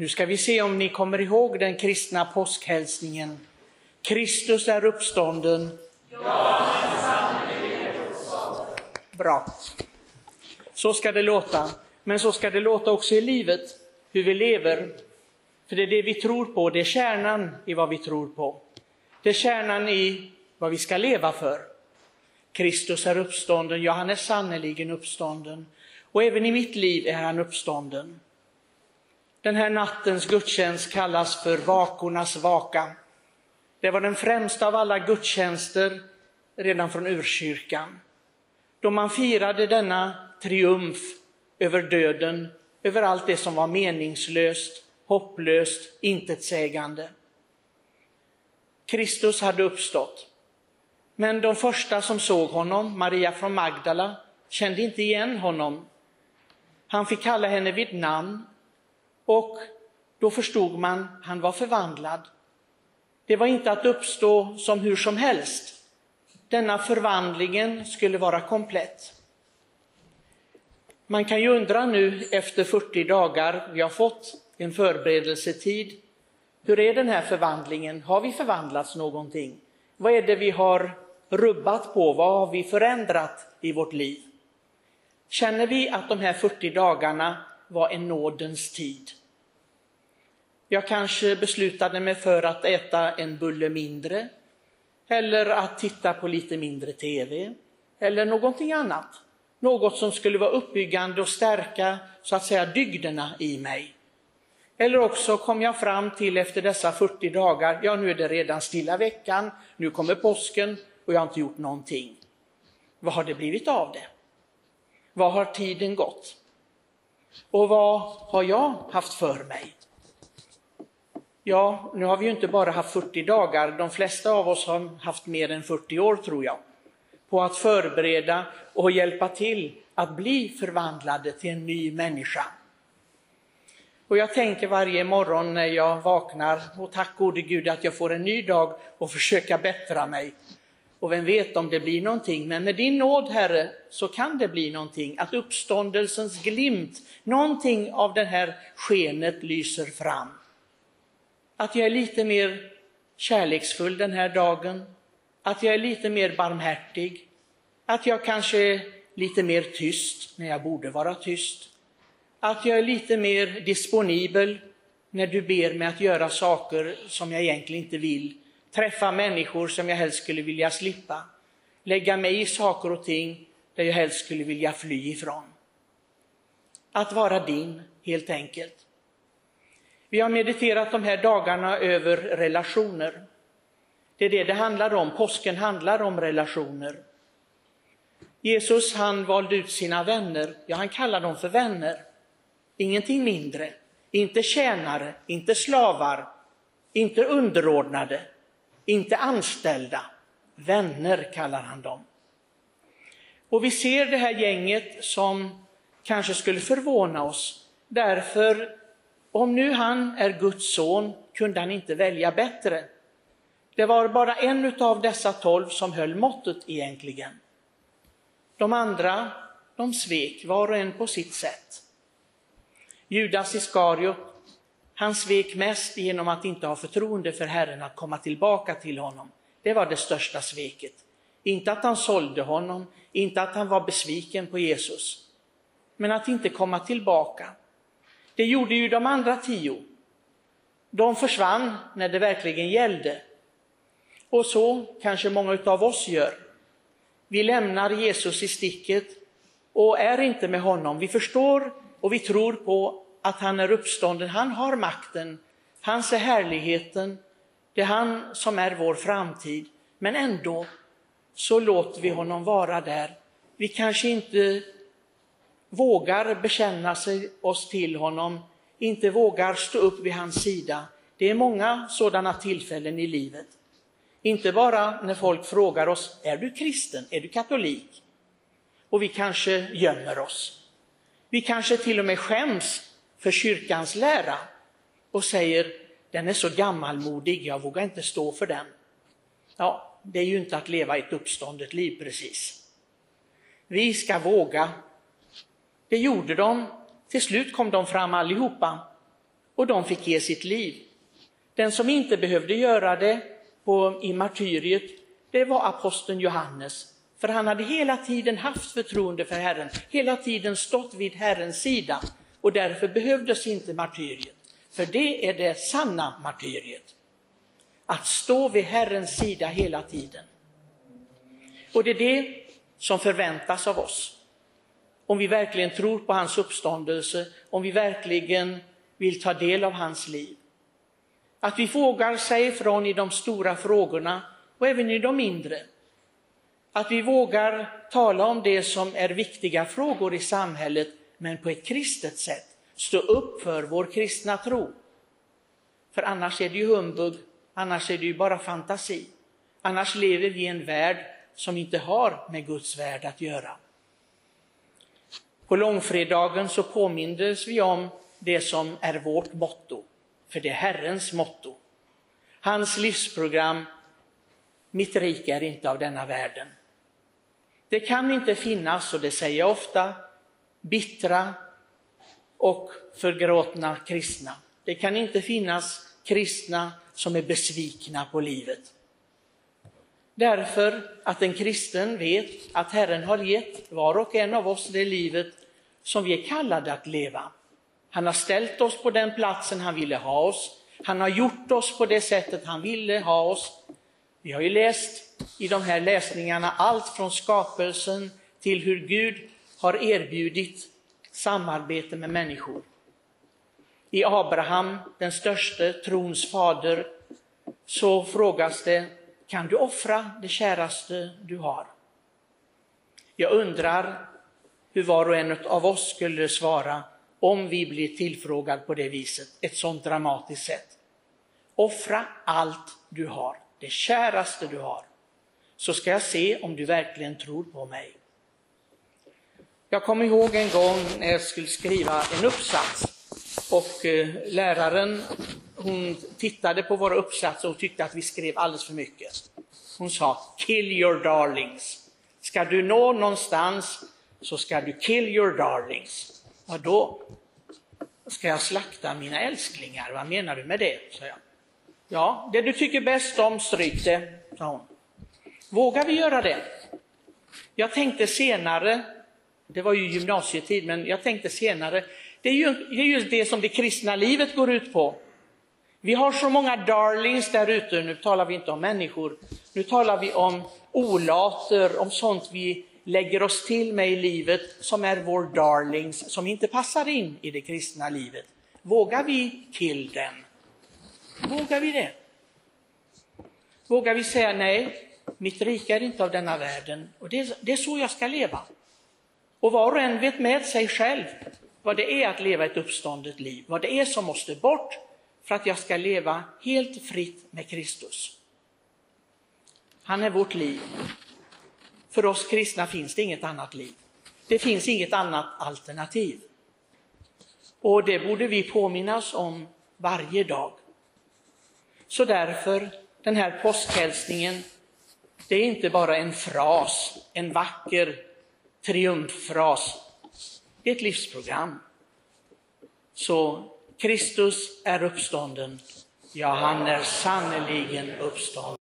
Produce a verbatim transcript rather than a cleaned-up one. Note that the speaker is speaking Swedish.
Nu ska vi se om ni kommer ihåg den kristna påskhälsningen. Kristus är uppstånden. Ja, är uppstånden. Bra. Så ska det låta. Men så ska det låta också i livet, hur vi lever. För det är det vi tror på, det är kärnan i vad vi tror på. Det är kärnan i vad vi ska leva för. Kristus är uppstånden, ja han är sannoliken uppstånden. Och även i mitt liv är han uppstånden. Den här nattens gudstjänst kallas för vakornas vaka. Det var den främsta av alla gudstjänster redan från urkyrkan. Då man firade denna triumf över döden, över allt det som var meningslöst, hopplöst, intetsägande. Kristus hade uppstått. Men de första som såg honom, Maria från Magdala, kände inte igen honom. Han fick kalla henne vid namn och då förstod man att han var förvandlad. Det var inte att uppstå som hur som helst. Denna förvandlingen skulle vara komplett. Man kan ju undra nu efter fyrtio dagar, vi har fått en förberedelsetid. Hur är den här förvandlingen? Har vi förvandlats någonting? Vad är det vi har rubbat på? Vad har vi förändrat i vårt liv? Känner vi att de här fyrtio dagarna var en nådens tid? Jag kanske beslutade mig för att äta en bulle mindre, eller att titta på lite mindre tv, eller någonting annat. Något som skulle vara uppbyggande och stärka, så att säga, dygderna i mig. Eller också kom jag fram till efter dessa fyrtio dagar, ja nu är det redan stilla veckan, nu kommer påsken och jag har inte gjort någonting. Vad har det blivit av det? Vad har tiden gått? Och vad har jag haft för mig? Ja, nu har vi ju inte bara haft fyrtio dagar, de flesta av oss har haft mer än fyrtio år tror jag. På att förbereda och hjälpa till att bli förvandlade till en ny människa. Och jag tänker varje morgon när jag vaknar, och tack gode Gud att jag får en ny dag och försöka bättra mig. Och vem vet om det blir någonting, men med din nåd Herre så kan det bli någonting. Att uppståndelsens glimt, någonting av det här skenet lyser fram. Att jag är lite mer kärleksfull den här dagen. Att jag är lite mer barmhärtig. Att jag kanske är lite mer tyst när jag borde vara tyst. Att jag är lite mer disponibel när du ber mig att göra saker som jag egentligen inte vill. Träffa människor som jag helst skulle vilja slippa. Lägga mig i saker och ting där jag helst skulle vilja fly ifrån. Att vara din, helt enkelt. Vi har mediterat de här dagarna över relationer. Det är det det handlar om. Påsken handlar om relationer. Jesus, han valde ut sina vänner. Ja, han kallar dem för vänner. Ingenting mindre. Inte tjänare, inte slavar, inte underordnade, inte anställda. Vänner kallar han dem. Och vi ser det här gänget som kanske skulle förvåna oss. Därför, om nu han är Guds son, kunde han inte välja bättre. Det var bara en av dessa tolv som höll måttet egentligen. De andra, de svek, var och en på sitt sätt. Judas Iskariot, han svek mest genom att inte ha förtroende för Herren att komma tillbaka till honom. Det var det största sveket. Inte att han sålde honom, inte att han var besviken på Jesus. Men att inte komma tillbaka. Det gjorde ju de andra tio. De försvann när det verkligen gällde. Och så kanske många av oss gör. Vi lämnar Jesus i sticket och är inte med honom. Vi förstår och vi tror på att han är uppstånden. Han har makten, han ser härligheten, det är han som är vår framtid. Men ändå så låter vi honom vara där. Vi kanske inte vågar bekänna sig oss till honom, inte vågar stå upp vid hans sida. Det är många sådana tillfällen i livet. Inte bara när folk frågar oss, är du kristen, är du katolik? Och vi kanske gömmer oss. Vi kanske till och med skäms för kyrkans lära och säger, den är så gammalmodig, jag vågar inte stå för den. Ja, det är ju inte att leva ett uppståndet liv precis. Vi ska våga. Det gjorde de. Till slut kom de fram allihopa. och de fick ge sitt liv. Den som inte behövde göra det på, i martyriet, det var aposteln Johannes. För han hade hela tiden haft förtroende för Herren, hela tiden stått vid Herrens sida. Och därför behövdes inte martyriet, för det är det sanna martyriet. Att stå vid Herrens sida hela tiden. Och det är det som förväntas av oss. Om vi verkligen tror på hans uppståndelse, om vi verkligen vill ta del av hans liv. Att vi vågar säga ifrån i de stora frågorna och även i de mindre. Att vi vågar tala om det som är viktiga frågor i samhället, men på ett kristet sätt. Stå upp för vår kristna tro. För annars är det ju humbug, annars är det ju bara fantasi. Annars lever vi i en värld som inte har med Guds värld att göra. På långfredagen så påmindes vi om det som är vårt motto. För det är Herrens motto. Hans livsprogram, mitt rike är inte av denna världen. Det kan inte finnas, och det säger jag ofta, bittra och förgråtna kristna. Det kan inte finnas kristna som är besvikna på livet. Därför att en kristen vet att Herren har gett var och en av oss det livet som vi är kallade att leva. Han har ställt oss på den platsen han ville ha oss. Han har gjort oss på det sättet han ville ha oss. Vi har ju läst i de här läsningarna allt från skapelsen till hur Gud har erbjudit samarbete med människor. I Abraham, den största trons fader, så frågas det: kan du offra det käraste du har? Jag undrar hur var och en av oss skulle svara om vi blir tillfrågad på det viset, ett sånt dramatiskt sätt. Offra allt du har, det käraste du har, så ska jag se om du verkligen tror på mig. Jag kommer ihåg en gång när jag skulle skriva en uppsats, och läraren, hon tittade på våra uppsatser och tyckte att vi skrev alldeles för mycket. Hon sa: kill your darlings. Ska du nå någonstans så ska du kill your darlings. Ja, då ska jag slakta mina älsklingar. Vad menar du med det? Sa jag. Ja, det du tycker bäst om, stryk det, sa hon. Vågar vi göra det? Jag tänkte senare, det var ju gymnasietid, men jag tänkte senare, det är ju, det är ju det som det kristna livet går ut på. Vi har så många darlings där ute, nu talar vi inte om människor, nu talar vi om olater, om sånt vi lägger oss till med i livet som är vår darlings, som inte passar in i det kristna livet. Vågar vi kill den? Vågar vi det? Vågar vi säga nej, mitt rike är inte av denna världen, och det, det är så jag ska leva. Och var och en vet med sig själv vad det är att leva ett uppståndet liv, vad det är som måste bort för att jag ska leva helt fritt med Kristus. Han är vårt liv. För oss kristna finns det inget annat liv. Det finns inget annat alternativ. Och det borde vi påminnas om varje dag. Så därför, den här posthälsningen, det är inte bara en fras, en vacker triumffras. Det är ett livsprogram. Så Kristus är uppstånden. Ja, han är sanneligen uppstånden.